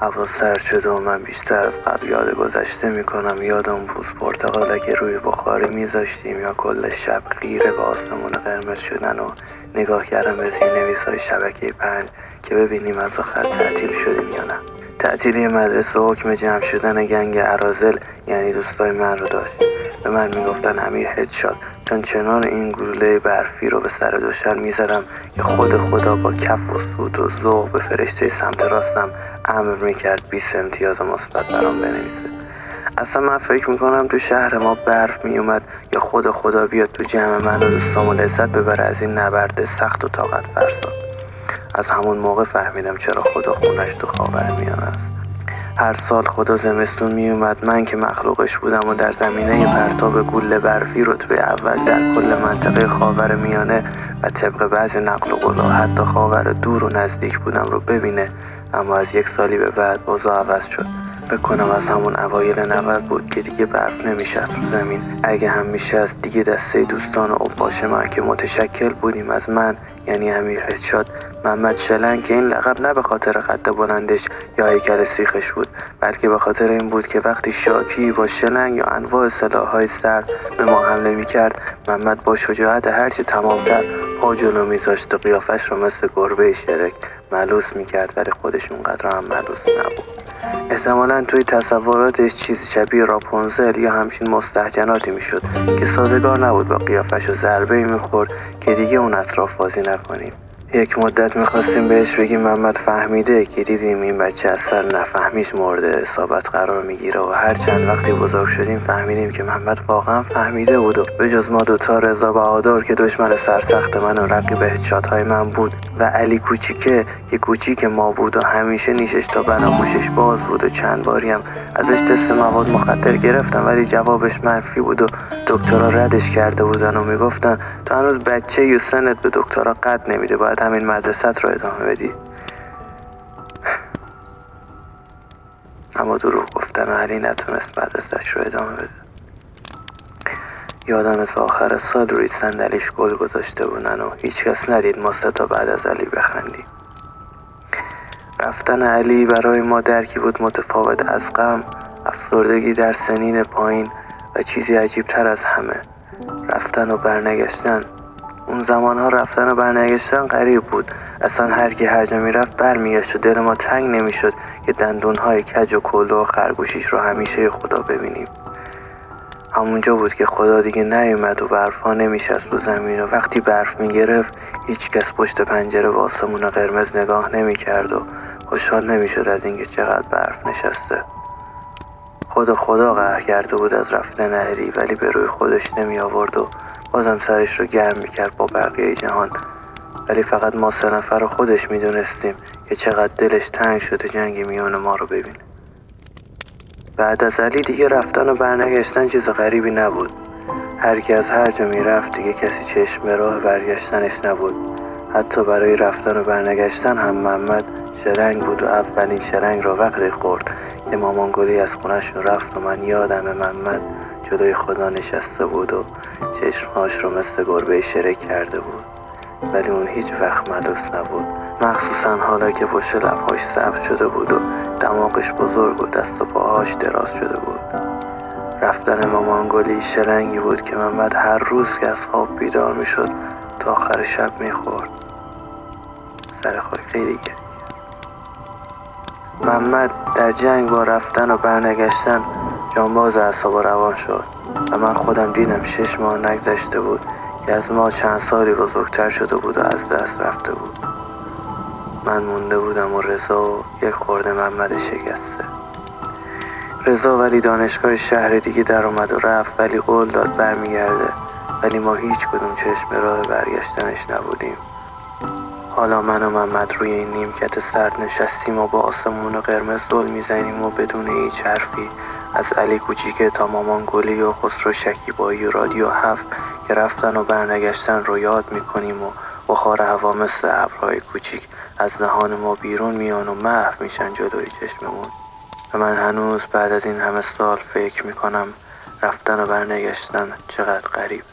هوا سرد شده و من بیشتر از قبل یاد گذشته میکنم. یاد اون پوست پرتقاله که روی بخاری میذاشتیم، یا کل شب غیره به آسمون قرمز شدن و نگاه کردم به زیرنویس‌های شبکه 5 که ببینیم از آخر تعطیل شدیم یا نه. تعطیلی مدرسه حکم جمع شدن گنگ اراذل یعنی دوستای من رو داشت. به من میگفتن امیر هدشات، چون چنان این گلوله برفی رو به سر دوشن میزدم که خود خدا با کف و سود و ذوق به فرشته سمت راستم امر میکرد 20 امتیاز مثبت برام بنویسه. اصلا من فکر میکنم تو شهر ما برف میومد یا خود خدا بیاد تو جمع من و دوستام و لذت ببره از این نبرد سخت و طاقت فرسا. از همون موقع فهمیدم چرا خدا خونش تو خاورمیانه است. هر سال خدا زمستون می اومد، من که مخلوقش بودم و در زمینه پرتاب گل برفی رتبه اول در کل منطقه خاورمیانه و طبق بعض نقل قول‌ها حتی خاور دور و نزدیک بودم رو ببینه. اما از یک سالی به بعد اوضاع عوض شد. بکنم از همون اوایل 90 بود که دیگه برف نمی‌شست رو زمین، اگه هم می‌شست دیگه دسته دوستان و اوباش من که متشکل بودیم از من یعنی امیر هدشات، محمد شلنگ که این لقب نه به خاطر قد بلندش یا هیکل سیخش بود، بلکه به خاطر این بود که وقتی شاکی با شلنگ یا انواع سلاح‌های سرد به ما حمله می‌کرد، محمد با شجاعت هرچی تمام‌تر پا جلو می‌ذاشت و قیافش رو مثل گربه شرک ملوس می‌کرد، ولی خودش اونقدر هم ملوس نبود. احتمالاً توی تصوراتش چیزی شبیه راپونزل یا همچین مستهجناتی میشد که سازگار نبود با قیافش و ضربه‌ای می‌خورد که دیگه اون اطراف بازی نکنیم. یک مدت می‌خواستیم بهش بگیم محمد فهمیده، که دیدیم این بچه از سر نفهمیش مورد اصابت قرار میگیره و هر چند وقتی بزرگ شدیم فهمیدیم که محمد واقعا فهمیده بود و به جز ما دوتا رضا بهادر که دشمن سرسخت من و رقیب هدشات‌های من بود و علی کوچیکه که کوچیک ما بود و همیشه نیشش تا بناگوشش باز بود و چند باری هم ازش تست مواد مخدر گرفتم ولی جوابش منفی بود و دکترا ردش کرده بودن و میگفتن تو هنوز بچه‌ای و سنت به دکترا قد نمیده، باید همین مدرسه‌ت رو ادامه بدی. اما دروغ گفتم، علی نتونست مدرسه‌اش رو ادامه بده. یادم از آخر سال روی صندلیش گل گذاشته بودن و هیچ کس ندید ما تا بعد از علی بخندیم. رفتن علی برای ما درکی بود متفاوت از غم، افسردگی در سنین پایین و چیزی عجیب‌تر از همه رفتن و برنگشتن. اون زمانها رفتن و برنگشتن غریب بود، اصلا هر کی هر جا میرفت برمیگشت و دل ما تنگ نمیشد که دندونهای کج و کلو و خرگوشیش رو همیشه خدا ببینیم. همونجا بود که خدا دیگه نیومد و برفا نمیشست رو زمین و وقتی برف میگرفت هیچ کس پشت پنجره به آسمون قرمز نگاه نمیکرد و خوشحال نمیشد از اینکه چقدر برف نشسته. خدا قهر کرده بود از رفتن علی ولی به روی خودش نمی آورد و بازم سرش رو گرم میکرد با بقیه جهان، ولی فقط ما 3 نفر رو خودش میدونستیم که چقدر دلش تنگ شده جنگی میان ما رو ببینه. بعد از علی دیگه رفتن و برنگشتن چیز غریبی نبود، هر کی از هر جا میرفت دیگه کسی چشم به راه برگشتنش نبود. حتی برای رفتن و برنگشتن هم محمد شرنگ بود و اولین شرنگ را وقتی خورد که مامان گلی از خونه‌شون رفت و من یادم محمد جلوی خدا نشسته بود و چشمهاش رو مثل گربه شرک کرده بود، ولی اون هیچ وقت ملوس نبود، مخصوصا حالا که پشت لبهاش ثبت شده بود و دماغش بزرگ و دست و پاهاش دراز شده بود. رفتن مامان گلی شلنگی بود که محمد هر روز که از خواب بیدار میشد تا آخر شب میخورد. سر خاکی دیگه محمد در جنگ با رفتن و برنگشتن جانباز اعصاب و روان شد و من خودم دیدم 6 ماه نگذشته بود که از ما چند سالی بزرگتر شده بود و از دست رفته بود. من مونده بودم و رضا و یک خورده محمد شکسته. رضا ولی دانشگاه شهر دیگه در اومد و رفت، ولی قول داد برمیگرده، ولی ما هیچ کدوم چشم راه برگشتنش نبودیم. حالا من و محمد روی این نیمکت سرد نشستیم و با آسمون قرمز دل میزنیم و بدون هیچ حرفی از علی کوچیکه تا مامان گلی و خسرو شکیبایی و رادیو 7 که رفتن و برنگشتن رو یاد میکنیم و بخار هوا مثل ابرهای کوچیک از نهان ما بیرون میان و محو میشن جلوی چشممون. و من هنوز بعد از این همه سال فکر میکنم رفتن و برنگشتن چقدر غریب.